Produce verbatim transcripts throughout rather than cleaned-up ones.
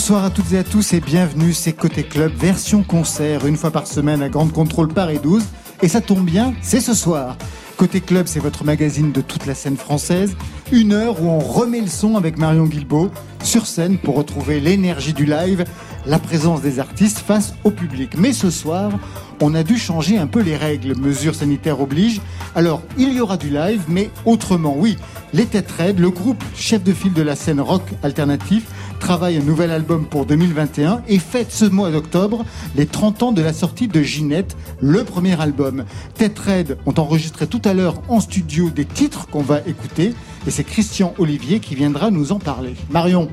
Bonsoir à toutes et à tous et bienvenue, c'est Côté Club, version concert, une fois par semaine à Grande Contrôle Paris douze. Et ça tombe bien, c'est ce soir. Côté Club, c'est votre magazine de toute la scène française. Une heure où on remet le son avec Marion Guilbeault sur scène pour retrouver l'énergie du live, la présence des artistes face au public. Mais ce soir, on a dû changer un peu les règles, mesures sanitaires obligent. Alors, il y aura du live, mais autrement, oui. Les Têtes Raides, le groupe chef de file de la scène rock alternatif, travaille un nouvel album pour deux mille vingt et un et fête ce mois d'octobre les trente ans de la sortie de Ginette, le premier album. Têtes Raides ont enregistré tout à l'heure en studio des titres qu'on va écouter et c'est Christian Olivier qui viendra nous en parler. Marion.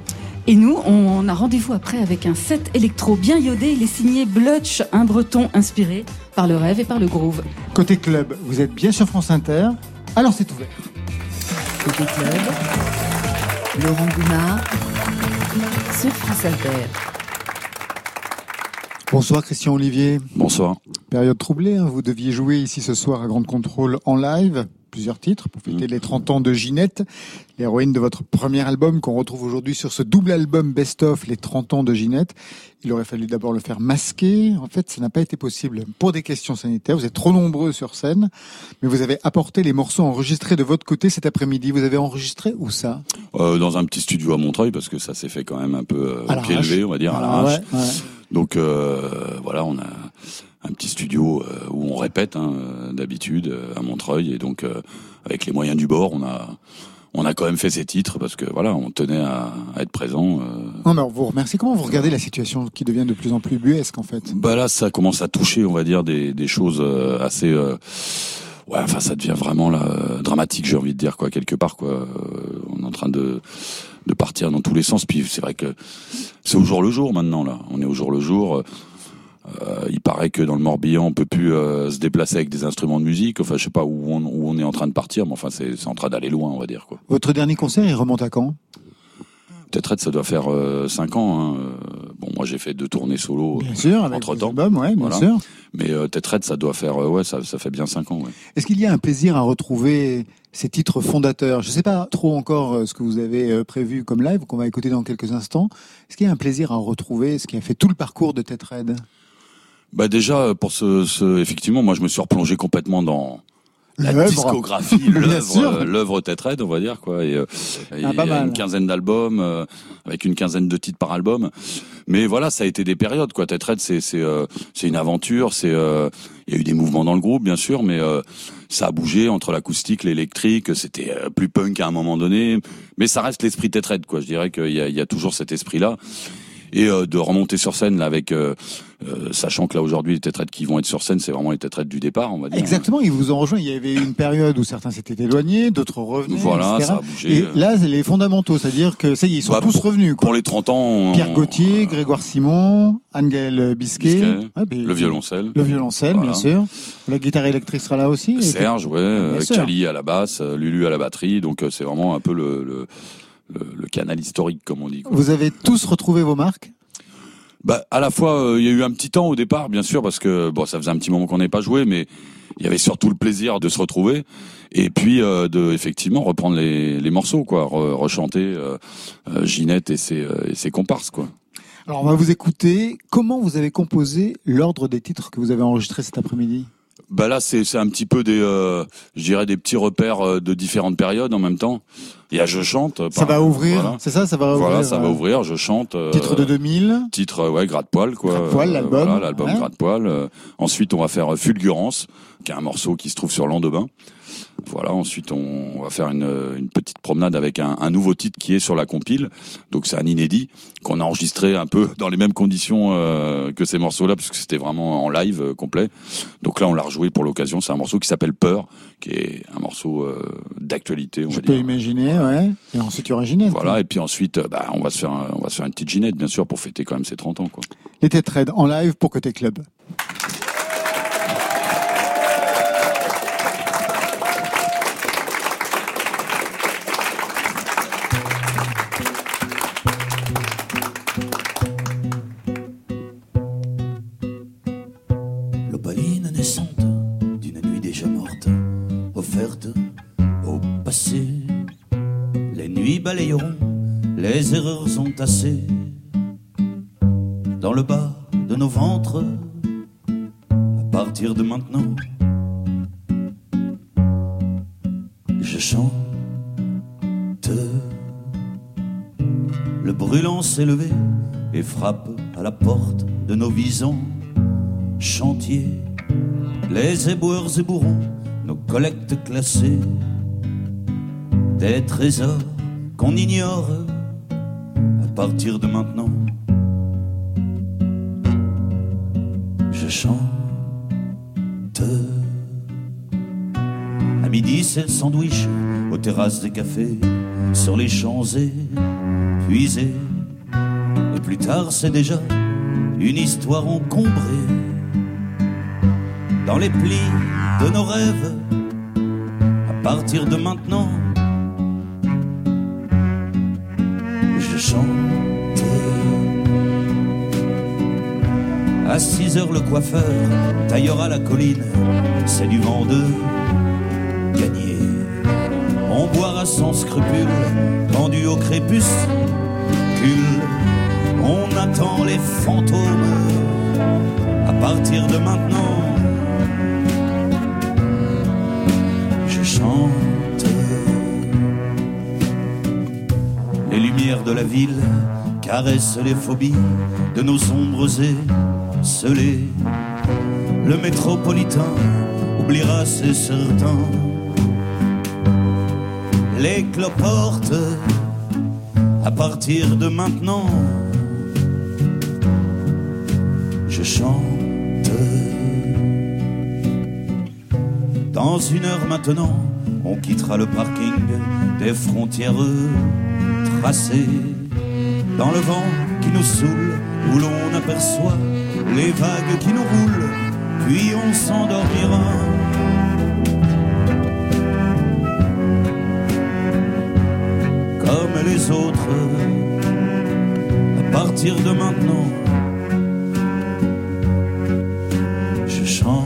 Et nous, on a rendez-vous après avec un set électro bien iodé. Il est signé Blutch, un breton inspiré par le rêve et par le groove. Côté Club, vous êtes bien sur France Inter, alors c'est ouvert. Côté Club, Laurent Goumarre sur France Inter. Bonsoir Christian Olivier. Bonsoir. Période troublée, hein, vous deviez jouer ici ce soir à Grande Contrôle en live. Plusieurs titres pour fêter les trente ans de Ginette, l'héroïne de votre premier album qu'on retrouve aujourd'hui sur ce double album best-of, les trente ans de Ginette. Il aurait fallu d'abord le faire masquer. En fait, ça n'a pas été possible pour des questions sanitaires. Vous êtes trop nombreux sur scène, mais vous avez apporté les morceaux enregistrés de votre côté cet après-midi. Vous avez enregistré où ça ? euh, Dans un petit studio à Montreuil, parce que ça s'est fait quand même un peu euh, pied levé, on va dire, à l'arrache. Ouais, ouais. Donc euh, voilà, on a... un petit studio euh, où on répète hein, d'habitude euh, à Montreuil et donc euh, avec les moyens du bord on a on a quand même fait ces titres parce que voilà on tenait à, à être présent. Euh... Non mais on vous remercie. Comment vous regardez la situation qui devient de plus en plus buesque en fait ? Bah là ça commence à toucher on va dire des des choses euh, assez euh... ouais enfin ça devient vraiment là euh, dramatique j'ai envie de dire quoi quelque part quoi euh, on est en train de de partir dans tous les sens puis c'est vrai que c'est au jour le jour maintenant là on est au jour le jour. Euh... Euh, il paraît que dans le Morbihan on peut plus euh, se déplacer avec des instruments de musique. Enfin, je sais pas où on, où on est en train de partir, mais enfin, c'est, c'est en train d'aller loin, on va dire quoi. Votre dernier concert, il remonte à quand ? Peut-être ça doit faire euh, cinq ans. Hein. Bon, moi j'ai fait deux tournées solo. Bien euh, sûr, avec entre temps, albums, ouais, bien voilà. sûr. Mais euh, Têtes Raides, ça doit faire, euh, ouais, ça, ça fait bien cinq ans. Ouais. Est-ce qu'il y a un plaisir à retrouver ces titres fondateurs ? Je sais pas trop encore ce que vous avez prévu comme live qu'on va écouter dans quelques instants. Est-ce qu'il y a un plaisir à retrouver ce qui a fait tout le parcours de Têtes Raides ? Bah déjà pour ce, ce effectivement moi je me suis replongé complètement dans la l'œuvre. discographie l'œuvre l'œuvre Têtes Raides on va dire quoi et, et ah, il y a mal. une quinzaine d'albums euh, avec une quinzaine de titres par album mais voilà ça a été des périodes quoi Têtes Raides c'est c'est euh, c'est une aventure c'est euh, il y a eu des mouvements dans le groupe bien sûr mais euh, ça a bougé entre l'acoustique l'électrique c'était euh, plus punk à un moment donné mais ça reste l'esprit Têtes Raides quoi je dirais qu'il y a il y a toujours cet esprit là. Et euh, de remonter sur scène là avec, euh, euh, sachant que là aujourd'hui les Têtes Raides qui vont être sur scène, c'est vraiment les Têtes Raides du départ, on va dire. Exactement, ils vous ont rejoint. Il y avait une période où certains s'étaient éloignés, d'autres revenaient, voilà, et cetera. Ça a bougé. Et là, c'est les fondamentaux, c'est-à-dire que ça y est, ils sont bah, tous pour, revenus. Quoi. Pour les trente ans, on... Pierre Gauthier, euh... Grégoire Simon, Anne-Gaëlle Bisquet, Bisquet ah, ben, le violoncelle, le violoncelle, voilà. bien sûr. La guitare électrique sera là aussi. Serge, et... ouais, Cali à la basse, Lulu à la batterie, donc euh, c'est vraiment un peu le. le... Le, le canal historique, comme on dit. Quoi. Vous avez tous retrouvé vos marques ? Bah, à la fois, il euh, y a eu un petit temps au départ, bien sûr, parce que bon, ça faisait un petit moment qu'on n'avait pas joué, mais il y avait surtout le plaisir de se retrouver et puis euh, de effectivement reprendre les, les morceaux, quoi, re, rechanter euh, euh, Ginette et ses, euh, et ses comparses, quoi. Alors, on va vous écouter. Comment vous avez composé l'ordre des titres que vous avez enregistrés cet après-midi ? Bah là c'est c'est un petit peu des euh, je dirais des petits repères de différentes périodes en même temps. Il y a je chante par, ça va ouvrir, voilà. c'est ça ça va ouvrir. Voilà, ça euh, va ouvrir, je chante euh, titre de deux mille. Titre ouais Grattepoil quoi. Grattepoil l'album. Euh, voilà, l'album ouais. Grattepoil. Euh, ensuite on va faire Fulgurance qui est un morceau qui se trouve sur l'An-de-Bain. Voilà, ensuite on va faire une, une petite promenade avec un, un nouveau titre qui est sur la compile. Donc c'est un inédit qu'on a enregistré un peu dans les mêmes conditions euh, que ces morceaux-là, puisque c'était vraiment en live euh, complet. Donc là on l'a rejoué pour l'occasion. C'est un morceau qui s'appelle Peur, qui est un morceau euh, d'actualité. On Je va peux dire. imaginer, ouais. Et ensuite il y aura Ginette. Voilà, quoi. Et puis ensuite bah, on va se faire un, on va se faire une petite Ginette, bien sûr, pour fêter quand même ses trente ans. Quoi. Les Têtes Raides en live pour Côté Club. Les erreurs entassées dans le bas de nos ventres. À partir de maintenant, je chante. Le brûlant s'est levé et frappe à la porte de nos visons chantiers. Les éboueurs ébourront nos collectes classées, des trésors qu'on ignore. À partir de maintenant, je chante. À midi, c'est le sandwich aux terrasses des cafés, sur les Champs-Élysées, puisés. Et plus tard, c'est déjà une histoire encombrée dans les plis de nos rêves. À partir de maintenant, je chante. À six heures, le coiffeur taillera la colline, c'est du vent de gagner. On boira sans scrupule, pendu au crépuscule. On attend les fantômes. À partir de maintenant, je chante. Les lumières de la ville caressent les phobies de nos ombres esselées. Le métropolitain oubliera, c'est certain, les cloportes. À partir de maintenant, je chante. Dans une heure maintenant, on quittera le parking des frontières tracées. Dans le vent qui nous saoule, où l'on aperçoit les vagues qui nous roulent, puis on s'endormira. Comme les autres, à partir de maintenant, je chante.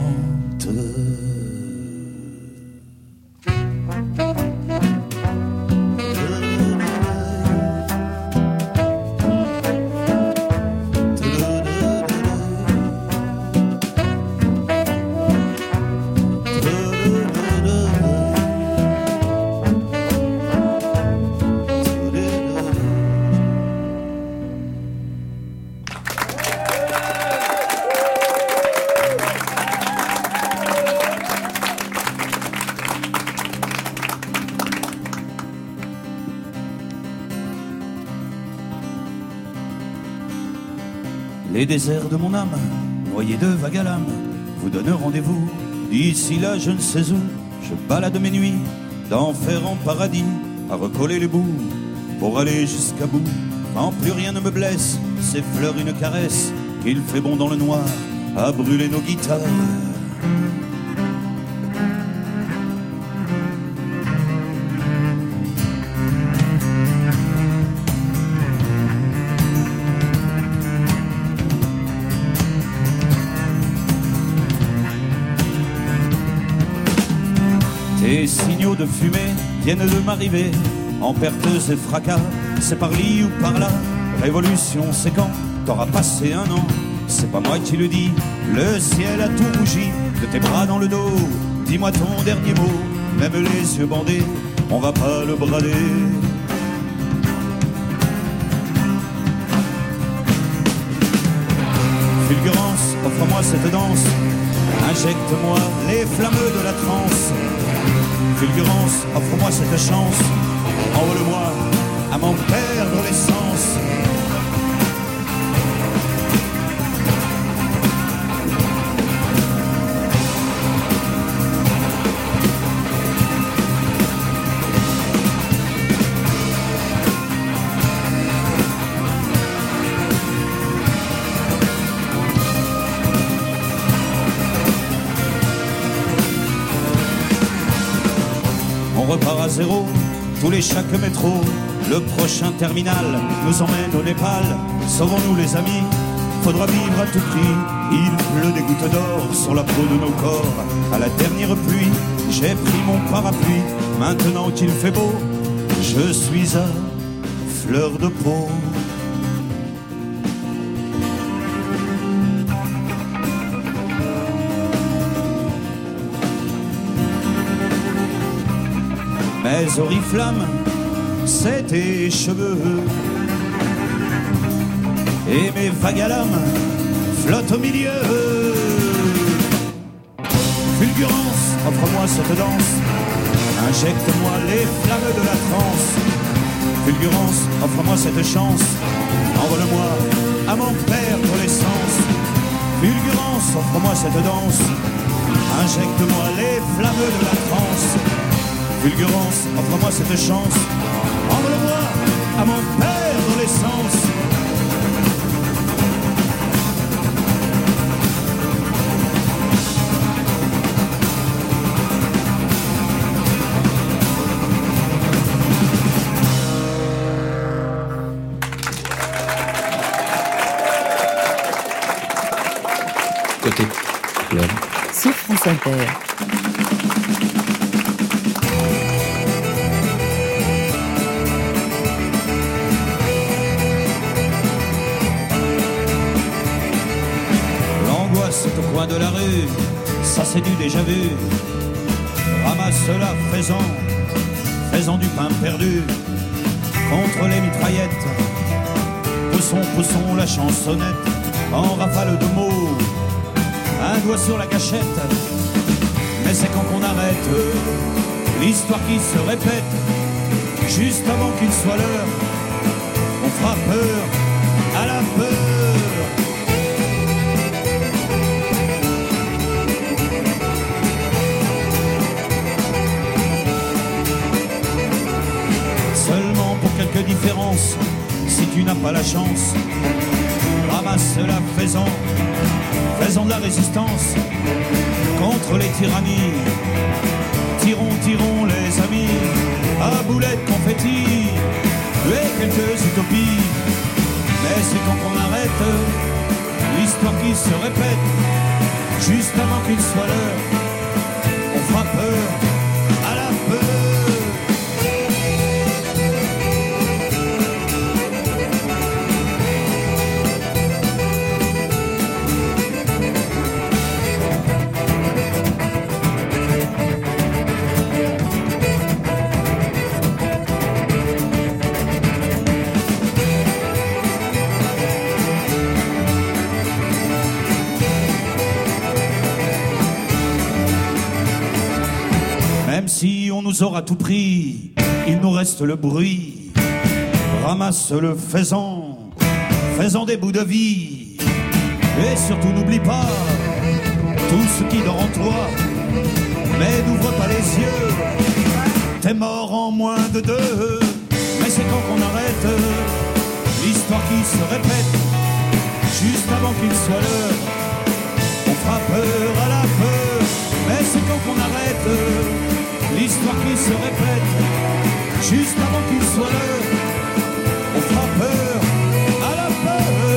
Les déserts de mon âme, noyés de vagues à l'âme, vous donnent rendez-vous. D'ici là, je ne sais où, je balade mes nuits, d'enfer en paradis, à recoller les bouts, pour aller jusqu'à bout. Quand plus rien ne me blesse, s'effleure une caresse, qu'il fait bon dans le noir, à brûler nos guitares. Les signaux de fumée viennent de m'arriver, en perteuse et fracas, c'est par li ou par là. Révolution, c'est quand t'auras passé un an, c'est pas moi qui le dis. Le ciel a tout rougi, de tes bras dans le dos, dis-moi ton dernier mot. Même les yeux bandés, on va pas le brader. Fulgurance, offre-moi cette danse, injecte-moi les flammeux de la transe. Fulgurance, offre-moi cette chance, envole-moi à m'en perdre l'essence. Repart à zéro, tous les chaque métro, le prochain terminal nous emmène au Népal. Sauvons-nous les amis, faudra vivre à tout prix. Il pleut des gouttes d'or sur la peau de nos corps. À la dernière pluie, j'ai pris mon parapluie. Maintenant qu'il fait beau, je suis à fleur de peau. elles oriflamment, c'est tes cheveux. Et mes vagalames flottent au milieu. Fulgurance, offre-moi cette danse, injecte-moi les flammes de la transe. Fulgurance, offre-moi cette chance, envole-moi à m'en perdre l'essence. Fulgurance, offre-moi cette danse, injecte-moi les flammes de la transe. Fulgurance, offre-moi cette chance, envole-moi à m'en perdre l'essence. Côté Club sur France Inter. L'angoisse est au coin de la rue, ça c'est du déjà vu. Ramasse-la, fais-en, fais-en du pain perdu. Contre les mitraillettes, poussons, poussons la chansonnette en rafale de mots. Un doigt sur la gâchette, mais c'est quand qu'on arrête l'histoire qui se répète. Juste avant qu'il soit l'heure, on fera peur à la peur. Seulement pour quelques différences, si tu n'as pas la chance, ramasse-la, fais-en, fais-en de la résistance contre les tyrannies. Tirons, tirons les amis, à boulettes confettis, et quelques utopies. Mais c'est quand qu'on arrête l'histoire qui se répète. Juste avant qu'il soit l'heure, on fera peur. Nous aura tout pris, il nous reste le bruit. Ramasse le faisan, faisan des bouts de vie. Et surtout n'oublie pas tout ce qui dort en toi, mais n'ouvre pas les yeux. T'es mort en moins de deux, mais c'est quand qu'on arrête l'histoire qui se répète. Juste avant qu'il soit l'heure, on fera peur à la peur. Mais c'est quand qu'on arrête l'histoire qui se répète, juste avant qu'il soit l'heure, on fera peur à la peur.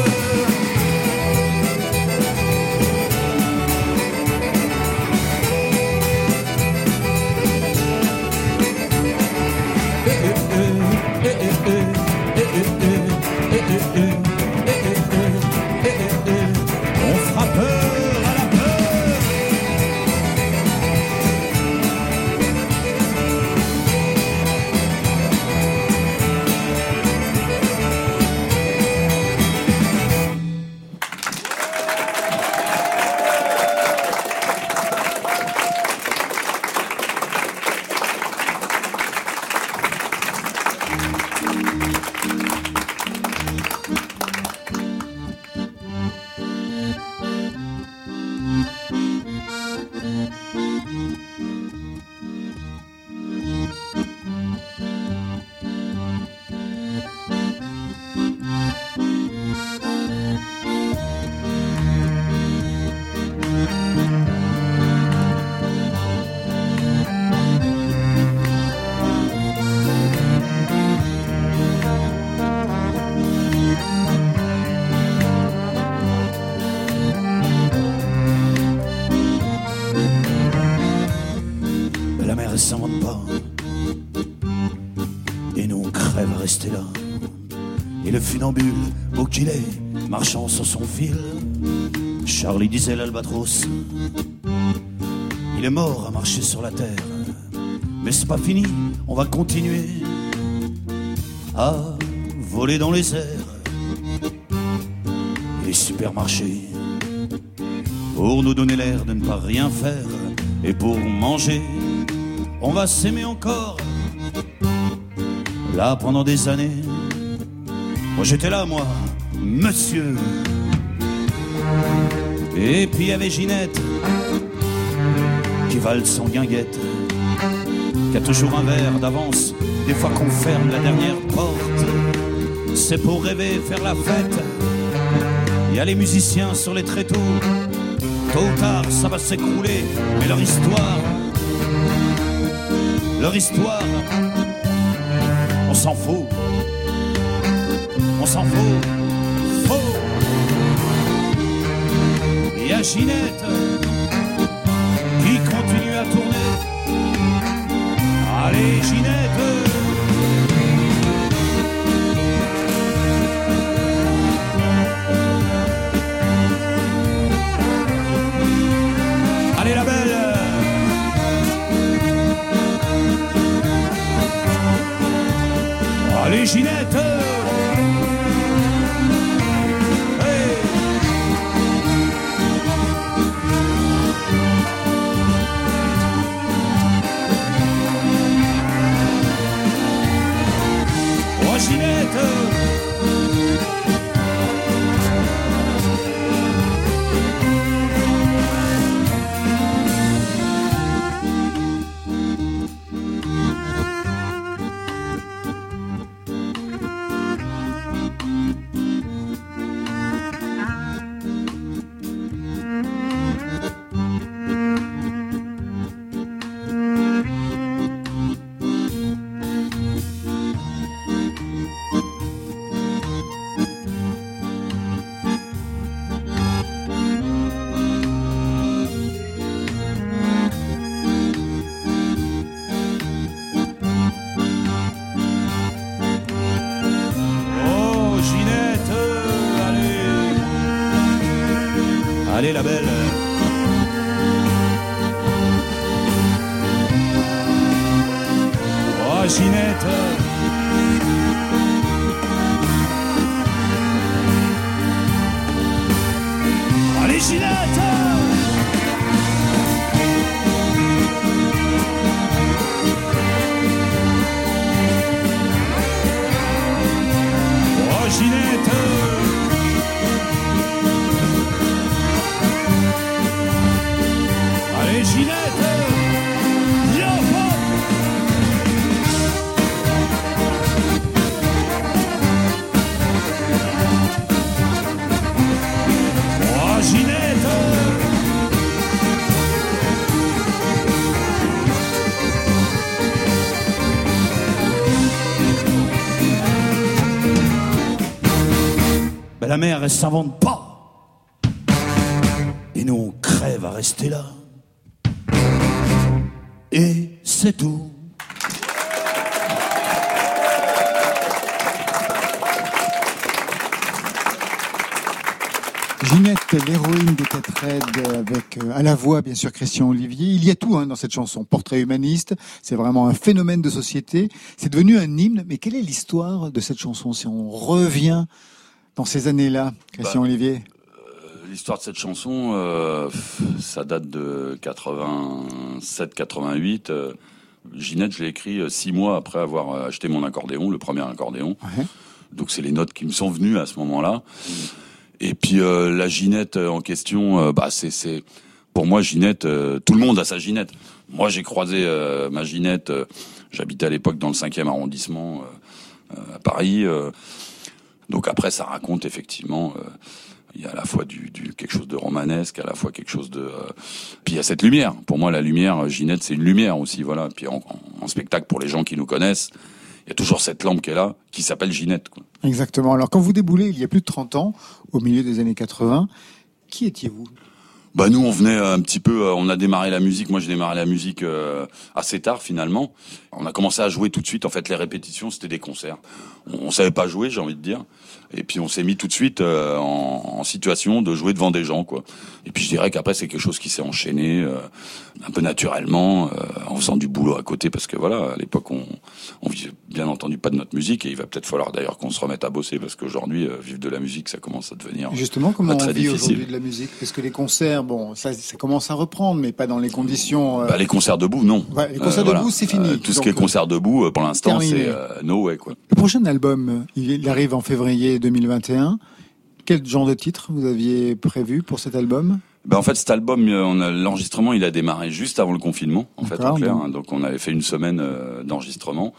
On fera peur. Marchant sur son fil, Charlie disait l'albatros. Il est mort à marcher sur la terre, Mais c'est pas fini, on va continuer à voler dans les airs et les supermarchés pour nous donner l'air de ne pas rien faire. Et pour manger, on va s'aimer encore là pendant des années. Moi j'étais là, moi, monsieur. Et puis il y avait Ginette qui valse sans guinguette, qui a toujours un verre d'avance. Des fois qu'on ferme la dernière porte, c'est pour rêver, faire la fête. Il y a les musiciens sur les tréteaux, tôt ou tard ça va s'écrouler. Mais leur histoire, leur histoire, on s'en fout, on s'en fout, faux. Il y a Ginette qui continue à tourner. Allez Ginette. Allez la belle. Allez Ginette. Hey. Oh Ginette. Allez la belle. Oh Ginette. Allez Ginette. La mer, elle s'invente pas. Et nous, on crève à rester là. Et c'est tout. Ginette, l'héroïne des Têtes Raides, avec euh, à la voix bien sûr Christian Olivier. Il y a tout hein, dans cette chanson. Portrait humaniste, c'est vraiment un phénomène de société. C'est devenu un hymne. Mais quelle est l'histoire de cette chanson si on revient dans ces années-là, Christian bah, Olivier? euh, L'histoire de cette chanson, euh, ça date de quatre-vingt-sept quatre-vingt-huit. Euh, Ginette, je l'ai écrit six mois après avoir acheté mon accordéon, le premier accordéon. Ouais. Donc c'est les notes qui me sont venues à ce moment-là. Et puis euh, la Ginette en question, euh, bah c'est, c'est pour moi Ginette. Euh, tout le monde a sa Ginette. Moi, j'ai croisé euh, ma Ginette. Euh, j'habitais à l'époque dans le cinquième arrondissement euh, euh, à Paris. Euh, Donc après, ça raconte effectivement, il euh, y a à la fois du, du quelque chose de romanesque, à la fois quelque chose de... Euh... Puis il y a cette lumière. Pour moi, la lumière, Ginette, c'est une lumière aussi, voilà. Puis en, en spectacle, pour les gens qui nous connaissent, il y a toujours cette lampe qui est là, qui s'appelle Ginette, quoi. Exactement. Alors quand vous déboulez, il y a plus de trente ans, au milieu des années quatre-vingt, qui étiez-vous ? Bah nous on venait un petit peu, on a démarré la musique, moi j'ai démarré la musique euh, assez tard finalement. On a commencé à jouer tout de suite, en fait les répétitions c'était des concerts. On, on savait pas jouer, j'ai envie de dire. Et puis on s'est mis tout de suite euh, en, en situation de jouer devant des gens quoi. Et puis je dirais qu'après c'est quelque chose qui s'est enchaîné euh, un peu naturellement, euh, en faisant du boulot à côté parce que voilà, à l'époque on, on vivait bien entendu pas de notre musique et il va peut-être falloir d'ailleurs qu'on se remette à bosser parce qu'aujourd'hui euh, vivre de la musique ça commence à devenir justement comment très on vit difficile. Aujourd'hui de la musique parce que les concerts bon, ça, ça commence à reprendre, mais pas dans les conditions... Euh... Bah, les concerts debout, non. Ouais, les concerts euh, debout, voilà. C'est fini. Euh, tout ce qui est concerts debout, pour l'instant, terminé. C'est euh, no way, quoi. Le prochain album, il arrive en février deux mille vingt et un. Quel genre de titre vous aviez prévu pour cet album ? Ben en fait, cet album, on a, l'enregistrement, il a démarré juste avant le confinement, en D'accord, fait, en clair. Bon. Hein, donc, on avait fait une semaine euh, d'enregistrement.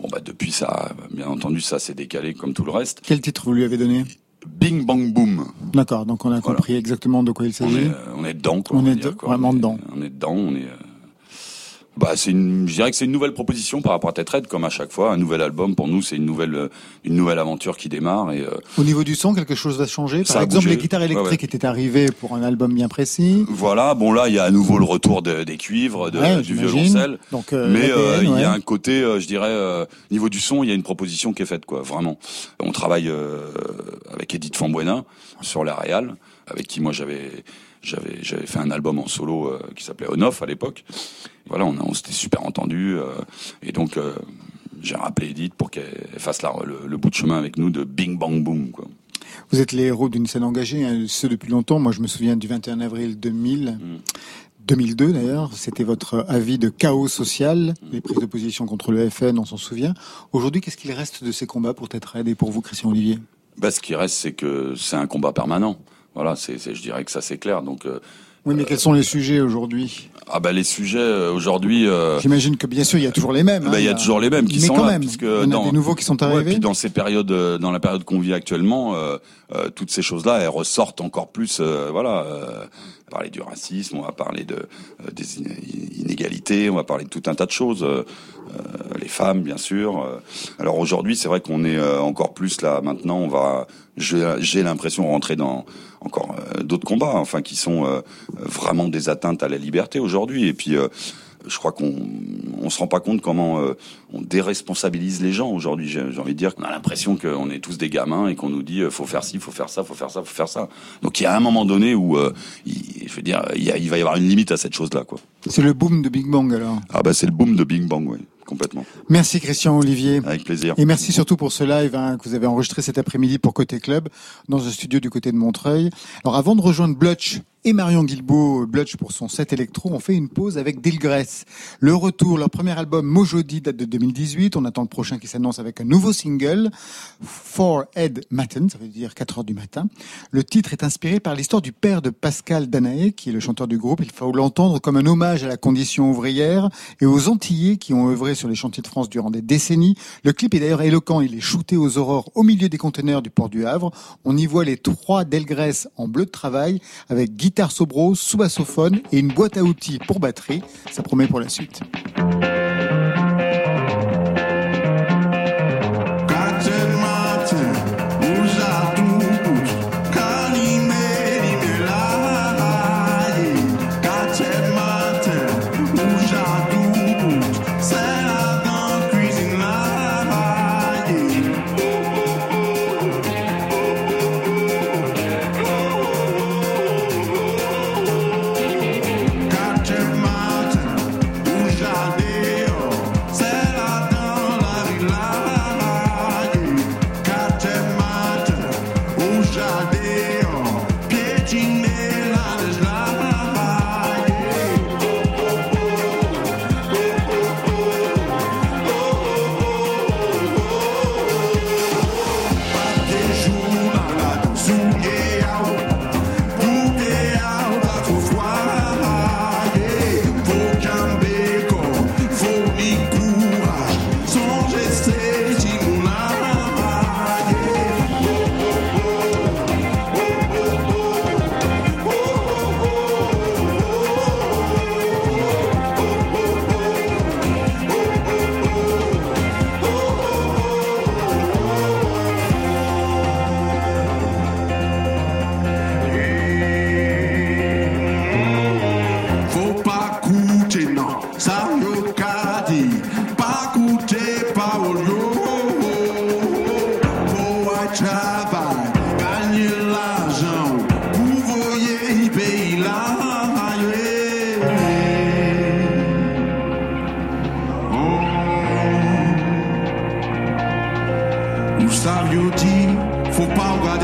Bon, bah depuis, ça, bien entendu, ça s'est décalé comme tout le reste. Quel titre vous lui avez donné ? Bing Bang Boom. D'accord, donc on a voilà. compris exactement de quoi il s'agit. On est, on est dedans, quoi. On, on est de, dire, quoi. Vraiment on est, dedans. On est dedans, on est... Euh... Bah, c'est une, je dirais que c'est une nouvelle proposition par rapport à Têtes Raides, comme à chaque fois. Un nouvel album, pour nous, c'est une nouvelle, une nouvelle aventure qui démarre. Et, euh... Au niveau du son, quelque chose va changer ? Par exemple, bougé. Les guitares électriques ouais, ouais. étaient arrivées pour un album bien précis. Voilà, bon là, il y a à nouveau le retour de, des cuivres, de, ouais, du violoncelle. Donc, euh, mais euh, il ouais. y a un côté, euh, je dirais, euh, niveau du son, il y a une proposition qui est faite, quoi, vraiment. On travaille euh, avec Edith Fambuena sur la réal, avec qui moi j'avais... J'avais, j'avais fait un album en solo euh, qui s'appelait On Off à l'époque. Voilà, on, on s'était super entendus. Euh, et donc, euh, j'ai rappelé Edith pour qu'elle fasse la, le, le bout de chemin avec nous de Bing Bang Boom, quoi. Vous êtes les héros d'une scène engagée, hein, ce depuis longtemps. Moi, je me souviens du vingt et un avril deux mille. Mmh. deux mille deux d'ailleurs, c'était votre avis de chaos social, les prises de position contre le F N, on s'en souvient. Aujourd'hui, qu'est-ce qu'il reste de ces combats pour Têtes Raides et pour vous, Christian Olivier ? Bah, ce qui reste, c'est que c'est un combat permanent. Voilà, c'est, c'est, je dirais que ça c'est clair. Donc, euh, oui, mais quels sont les euh, sujets aujourd'hui ? Ah bah les sujets euh, aujourd'hui. Euh, J'imagine que bien sûr il y a toujours les mêmes. Bah, hein, il y a toujours les mêmes qui mais sont quand là, même, parce que dans des nouveaux qui sont arrivés. Ouais, puis dans ces périodes, dans la période qu'on vit actuellement, euh, euh, toutes ces choses-là, elles ressortent encore plus. Euh, voilà, euh, on va parler du racisme, on va parler de euh, des inégalités, on va parler de tout un tas de choses. Euh, les femmes, bien sûr. Alors aujourd'hui, c'est vrai qu'on est encore plus là. Maintenant, on va. Je, j'ai l'impression de rentrer dans encore euh, d'autres combats, enfin qui sont euh, vraiment des atteintes à la liberté aujourd'hui. Et puis, euh, je crois qu'on on se rend pas compte comment euh, on déresponsabilise les gens aujourd'hui. J'ai, j'ai envie de dire qu'on a l'impression qu'on est tous des gamins et qu'on nous dit euh, faut faire ci, faut faire ça, faut faire ça, faut faire ça. Donc il y a un moment donné où, euh, il, je veux dire, il, y a, il va y avoir une limite à cette chose-là, quoi. C'est le boom de Big Bang alors. Ah bah c'est le boom de Big Bang, oui. Complètement. Merci Christian Olivier. Avec plaisir. Et merci surtout pour ce live hein, que vous avez enregistré cet après-midi pour Côté Club, dans un studio du côté de Montreuil. Alors avant de rejoindre Blutch et Marion Guilbeault, Blutch pour son set électro, on fait une pause avec Delgrès. Le retour, leur premier album Mojodi date de deux mille dix-huit. On attend le prochain qui s'annonce avec un nouveau single, quatre heures matin, ça veut dire quatre heures du matin. Le titre est inspiré par l'histoire du père de Pascal Danaé, qui est le chanteur du groupe. Il faut l'entendre comme un hommage à la condition ouvrière et aux Antillais qui ont œuvré sur les chantiers de France durant des décennies. Le clip est d'ailleurs éloquent. Il est shooté aux aurores au milieu des conteneurs du port du Havre. On y voit les trois Delgrès en bleu de travail avec guitare sobro, sous-bassophone et une boîte à outils pour batterie. Ça promet pour la suite.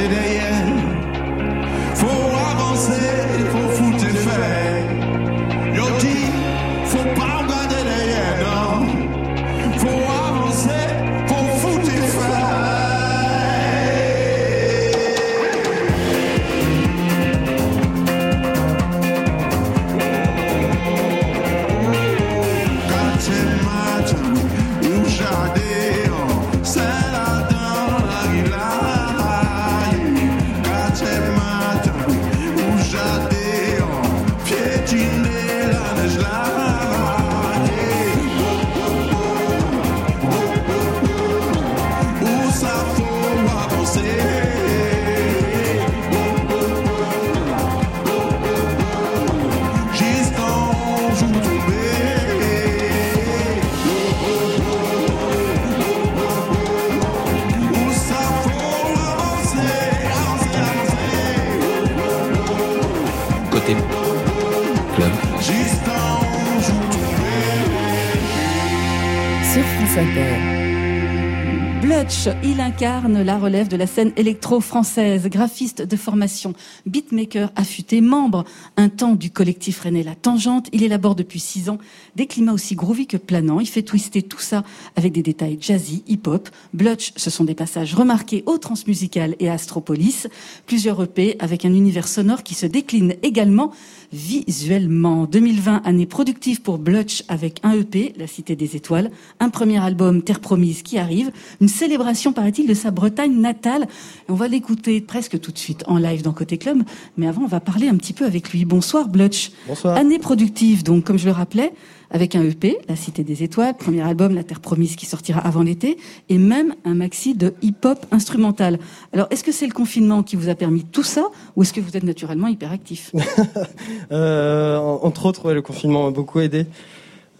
des derrière. Faut avancer, faut foutre et faire. Yo dis, faut pas regarder derrière, non. Faut avancer, faut foutre et faire. Blutch, il incarne la relève de la scène électro-française, graphiste de formation, beatmaker affûté, membre un temps du collectif René La Tangente. Il élabore depuis six ans des climats aussi groovy que planants. Il fait twister tout ça avec des détails jazzy, hip-hop. Blutch, ce sont des passages remarqués aux Transmusicales et à Astropolis. Plusieurs E P avec un univers sonore qui se décline également visuellement. deux mille vingt, année productive pour Blutch avec un E P, La Cité des Étoiles, un premier album, Terre Promise, qui arrive, une célébration, paraît-il, de sa Bretagne natale. On va l'écouter presque tout de suite en live dans Côté Club, mais avant, on va parler un petit peu avec lui. Bonsoir Blutch. Bonsoir. Année productive, donc, comme je le rappelais, avec un E P, La Cité des Étoiles, premier album, La Terre Promise, qui sortira avant l'été, et même un maxi de hip-hop instrumental. Alors, est-ce que c'est le confinement qui vous a permis tout ça, ou est-ce que vous êtes naturellement hyperactif? euh, Entre autres, ouais, le confinement m'a beaucoup aidé.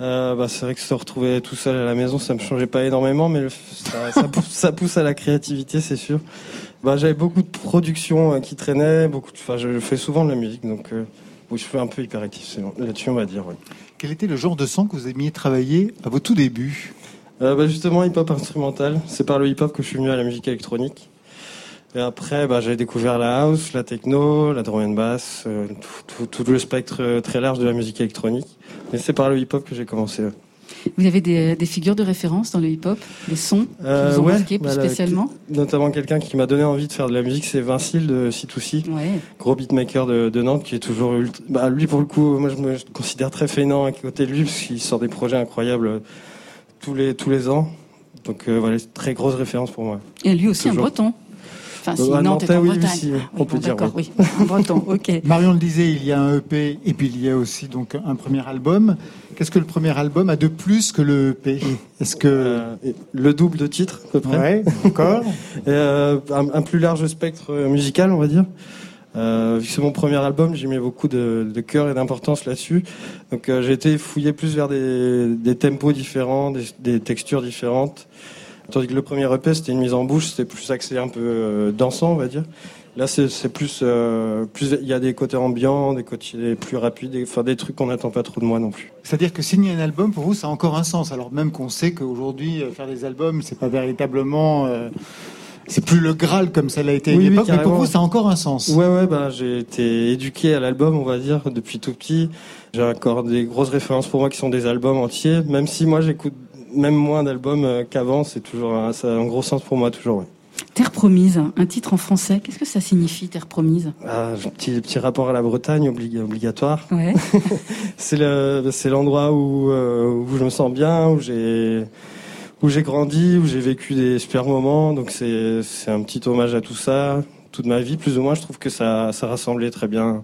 Euh, bah, c'est vrai que se retrouver tout seul à la maison, ça me changeait pas énormément, mais le, ça, ça, pousse, ça pousse à la créativité, c'est sûr. Bah, j'avais beaucoup de productions euh, qui traînaient, beaucoup. Enfin, je fais souvent de la musique, donc euh, oui, je suis un peu hyperactif c'est, là-dessus, on va dire. Oui. Quel était le genre de son que vous aimiez travailler à vos tout débuts? euh, bah, Justement, hip-hop instrumental. C'est par le hip-hop que je suis venu à la musique électronique. Et après, bah, j'avais découvert la house, la techno, la drum and bass, euh, tout, tout, tout le spectre très large de la musique électronique. Mais c'est par le hip-hop que j'ai commencé. Euh. Vous avez des, des figures de référence dans le hip-hop, des sons qui euh, vous ont ouais, marqué plus bah, spécialement? Notamment quelqu'un qui m'a donné envie de faire de la musique, c'est Vincile de C deux C, ouais. Gros beatmaker de, de Nantes, qui est toujours... Bah, lui, pour le coup, moi je me considère très fainéant à côté de lui, parce qu'il sort des projets incroyables tous les, tous les ans. Donc euh, voilà, c'est très grosse référence pour moi. Et lui aussi, toujours. Un breton. Enfin, si euh, Nantes est en oui, Bretagne. Si, ah, on oui, peut bon, dire d'accord, oui. oui. En breton, ok. Marion le disait, il y a un E P et puis il y a aussi donc un premier album. Qu'est-ce que le premier album a de plus que le E P? Est-ce que euh, le double de titres à peu près? Ouais, encore. Et euh, un, un plus large spectre musical, on va dire. Euh, vu que c'est mon premier album, j'ai mis beaucoup de, de cœur et d'importance là-dessus. Donc euh, j'ai été fouillé plus vers des, des tempos différents, des, des textures différentes. Tandis que le premier E P, c'était une mise en bouche, c'était plus axé un peu euh, dansant, on va dire. Là, c'est, c'est plus, euh, plus, il y a des côtés ambiants, des côtés plus rapides, des, enfin des trucs qu'on n'attend pas trop de moi non plus. C'est-à-dire que signer un album pour vous, ça a encore un sens, alors même qu'on sait qu'aujourd'hui euh, faire des albums, c'est pas véritablement, euh, c'est plus le Graal comme ça l'a été à une oui, époque, oui, mais pour vous, ça a encore un sens. Ouais, ouais, bah j'ai été éduqué à l'album, on va dire, depuis tout petit. J'ai encore des grosses références pour moi qui sont des albums entiers, même si moi j'écoute. Même moins d'albums qu'avant, c'est toujours, ça a un gros sens pour moi, toujours, oui. Terre Promise, un titre en français, qu'est-ce que ça signifie, Terre Promise? Ah, petit, petit rapport à la Bretagne, oblig, obligatoire. Ouais. c'est, le, c'est l'endroit où, où je me sens bien, où j'ai, où j'ai grandi, où j'ai vécu des super moments, donc c'est, c'est un petit hommage à tout ça, toute ma vie, plus ou moins, je trouve que ça, ça rassemblait très bien...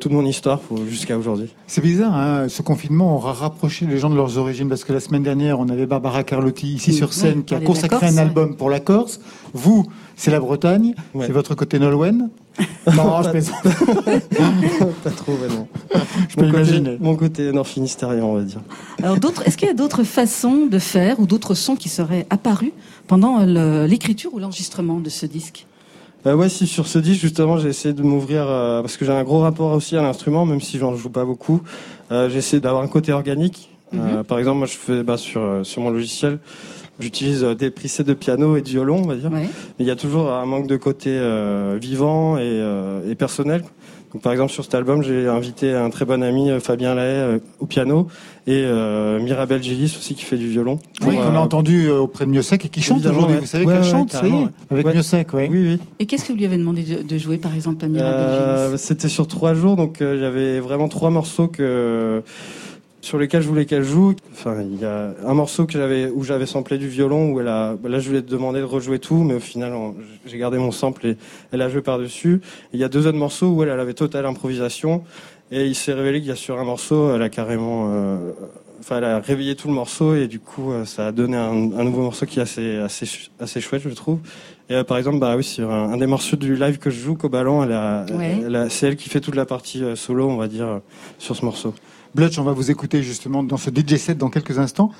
toute mon histoire jusqu'à aujourd'hui. C'est bizarre, hein, ce confinement aura rapproché les gens de leurs origines, parce que la semaine dernière, on avait Barbara Carlotti ici oui, sur scène oui, qui a consacré Corse, un album ouais. pour la Corse. Vous, c'est la Bretagne, ouais. c'est votre côté Nolwenn. Non, je plaisante. Pas trop, vraiment. Je peux mon imaginer. Côté, mon côté nord-finistérien, on va dire. Alors, d'autres, est-ce qu'il y a d'autres façons de faire ou d'autres sons qui seraient apparus pendant le, l'écriture ou l'enregistrement de ce disque? Euh, ouais, si sur ce disque justement, j'ai essayé de m'ouvrir euh, parce que j'ai un gros rapport aussi à l'instrument, même si j'en joue pas beaucoup. Euh, j'ai essayé d'avoir un côté organique. Euh, mm-hmm. Par exemple, moi, je fais bah, sur euh, sur mon logiciel, j'utilise des prises de piano et de violon, on va dire. Ouais. Mais il y a toujours un manque de côté euh, vivant et, euh, et personnel. Donc, par exemple, sur cet album, j'ai invité un très bon ami, Fabien Lahaye, euh, au piano, et euh, Mirabelle Gillis aussi, qui fait du violon. Pour, oui, qu'on a euh, entendu auprès de Miossec et qui chante aujourd'hui. Ouais. Vous savez ouais, qu'elle ouais, chante, oui, ouais. avec ouais. Miossec, ouais. oui. oui. Et qu'est-ce que vous lui avez demandé de jouer, par exemple, à Mirabelle euh, Gillis? C'était sur trois jours, donc euh, j'avais vraiment trois morceaux que... sur lesquels je voulais qu'elle joue. Enfin, il y a un morceau que j'avais, où j'avais samplé du violon, où elle a, là, je voulais te demander de rejouer tout, mais au final, on, j'ai gardé mon sample et elle a joué par-dessus. Et il y a deux autres morceaux où elle, elle avait totale improvisation. Et il s'est révélé qu'il y a sur un morceau, elle a carrément, euh, enfin, elle a réveillé tout le morceau et du coup, ça a donné un, un nouveau morceau qui est assez, assez, assez chouette, je trouve. Et euh, par exemple, bah oui, sur un, un des morceaux du live que je joue, Cobalan, elle a, ouais. elle a, c'est elle qui fait toute la partie euh, solo, on va dire, euh, sur ce morceau. Blutch, on va vous écouter justement dans ce D J set dans quelques instants.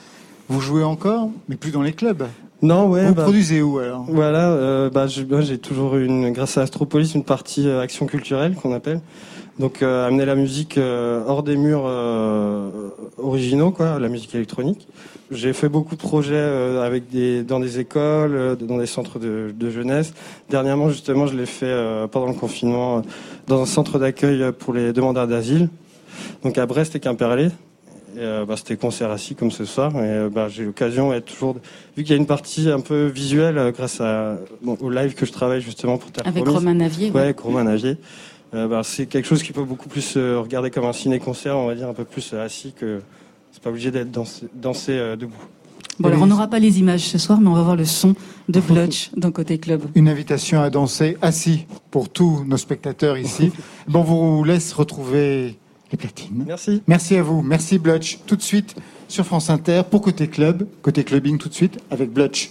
Vous jouez encore, mais plus dans les clubs. Non, ouais. Vous bah, produisez où alors ? Voilà, euh, bah, je, moi j'ai toujours une, grâce à Astropolis, une partie euh, action culturelle qu'on appelle. Donc euh, amener la musique euh, hors des murs euh, originaux, quoi, la musique électronique. J'ai fait beaucoup de projets euh, avec des, dans des écoles, euh, dans des centres de, de jeunesse. Dernièrement, justement, je l'ai fait euh, pendant le confinement euh, dans un centre d'accueil pour les demandeurs d'asile. Donc à Brest et Quimperlé, et euh, bah, c'était concert assis comme ce soir. Et euh, bah, j'ai l'occasion d'être toujours, vu qu'il y a une partie un peu visuelle euh, grâce à bon, au live que je travaille justement pour Terre Promise. Avec Romain Navier. Ouais, avec Romain Navier. Euh, bah, c'est quelque chose qui peut beaucoup plus euh, regarder comme un ciné-concert, on va dire un peu plus euh, assis, que c'est pas obligé d'être dansé, dansé euh, debout. Bon, alors on n'aura pas les images ce soir, mais on va voir le son de Blutch dans Côté Club. Une invitation à danser assis pour tous nos spectateurs ici. Bon, on vous laisse retrouver. Platine. Merci. Merci à vous. Merci Blutch. Tout de suite sur France Inter pour Côté Club. Côté Clubbing tout de suite avec Blutch.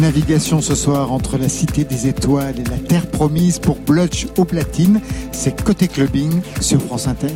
navigation ce soir entre la Cité des Étoiles et la Terre Promise pour Blutch au platine. C'est Côté Clubbing sur France Inter.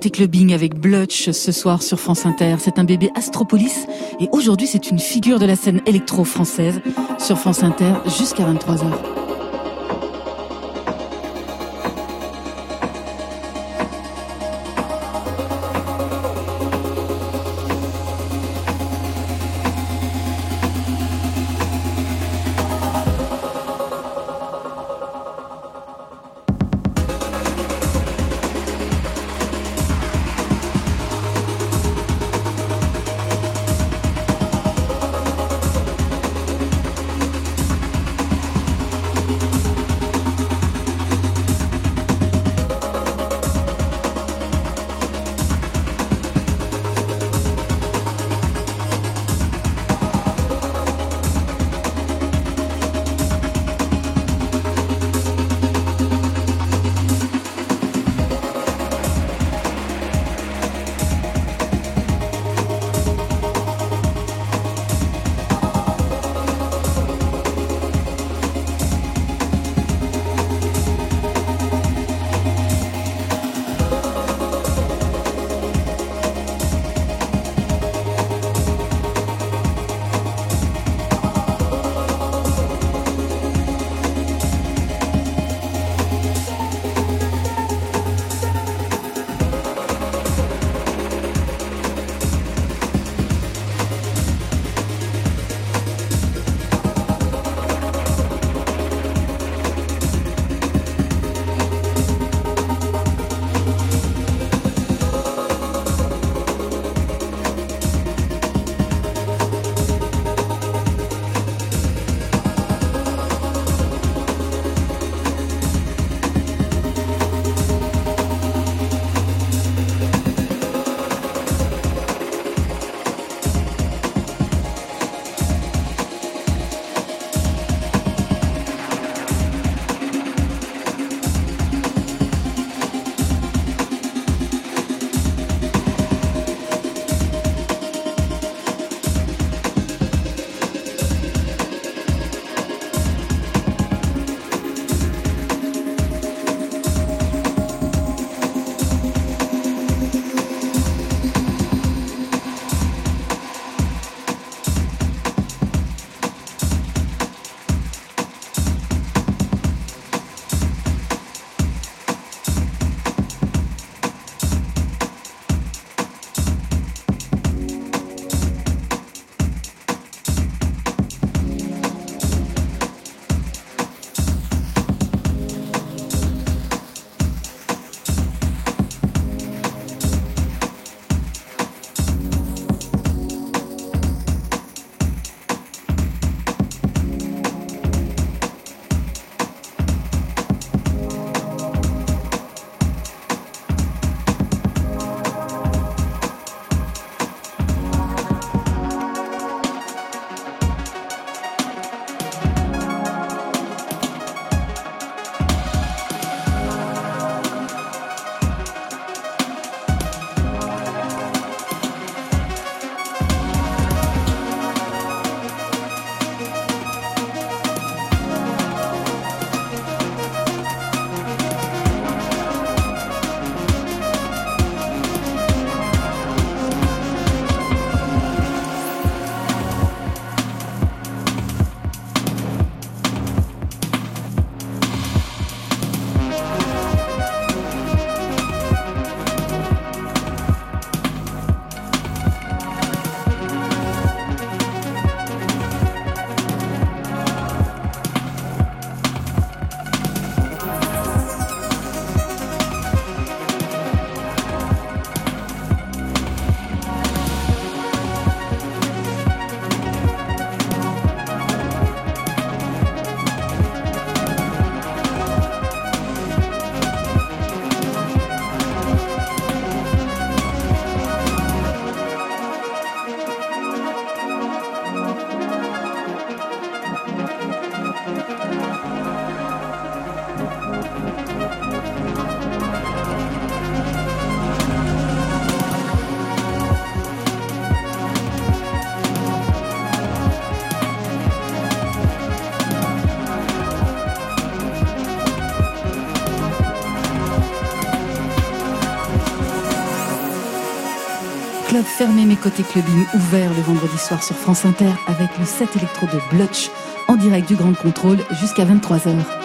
Côté clubbing avec Blutch ce soir sur France Inter. C'est un bébé Astropolis et aujourd'hui c'est une figure de la scène électro-française sur France Inter jusqu'à vingt-trois heures. Club fermé, mais Côté Clubbing ouvert le vendredi soir sur France Inter avec le set électro de Blutch en direct du Grande Contrôle jusqu'à vingt-trois heures.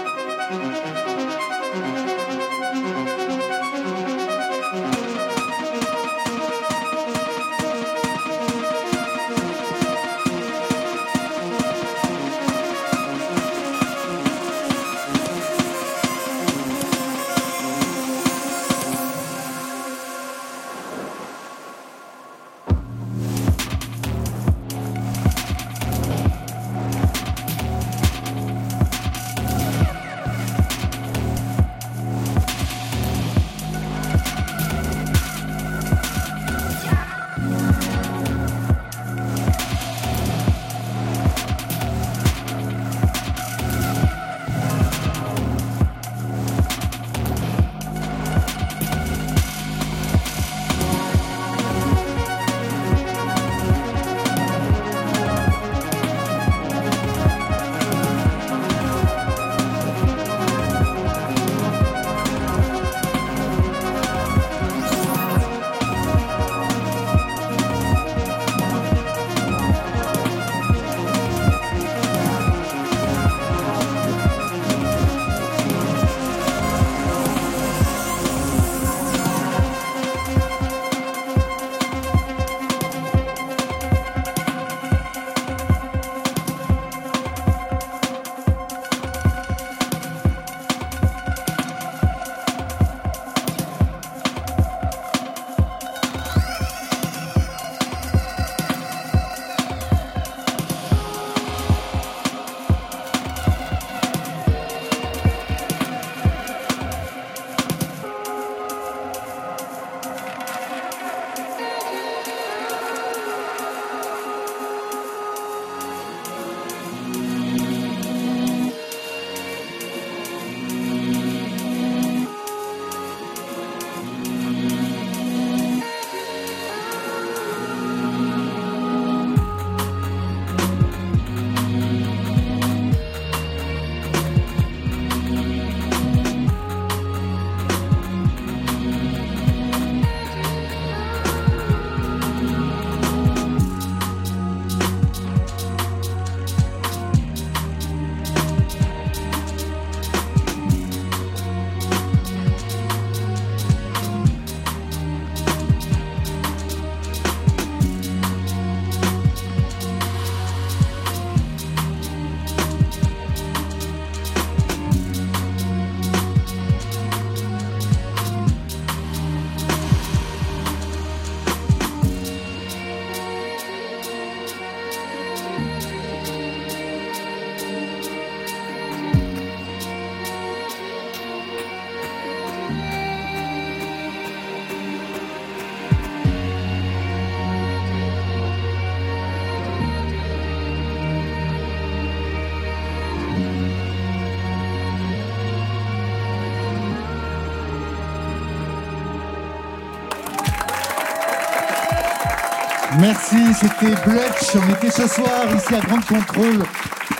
Merci, c'était Blutch. On était ce soir ici à Grande Contrôle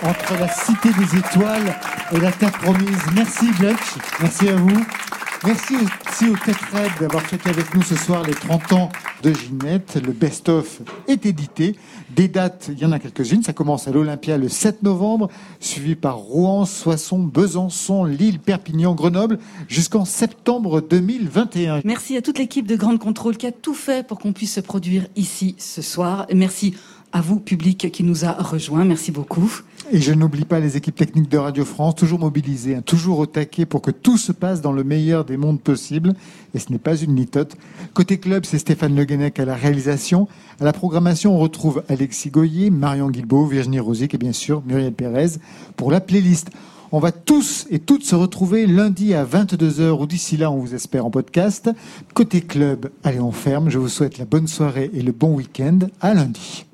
entre la Cité des Étoiles et la Terre Promise. Merci Blutch, merci à vous. Merci aussi aux Têtes Raides d'avoir fêté avec nous ce soir les trente ans de Ginette. Le best-of est édité. Des dates, il y en a quelques-unes. Ça commence à l'Olympia le sept novembre, suivi par Rouen, Soissons, Besançon, Lille, Perpignan, Grenoble, jusqu'en septembre deux mille vingt et un. Merci à toute l'équipe de Grande Contrôle qui a tout fait pour qu'on puisse se produire ici ce soir. Merci à vous, public, qui nous a rejoints. Merci beaucoup. Et je n'oublie pas les équipes techniques de Radio France, toujours mobilisées, hein, toujours au taquet pour que tout se passe dans le meilleur des mondes possibles. Et ce n'est pas une litote. Côté club, c'est Stéphane Le Guennec à la réalisation. À la programmation, on retrouve Alexis Goyer, Marion Guilbeault, Virginie Rosic et bien sûr Muriel Pérez pour la playlist. On va tous et toutes se retrouver lundi à vingt-deux heures ou d'ici là, on vous espère en podcast. Côté club, allez, on ferme. Je vous souhaite la bonne soirée et le bon week-end. À lundi.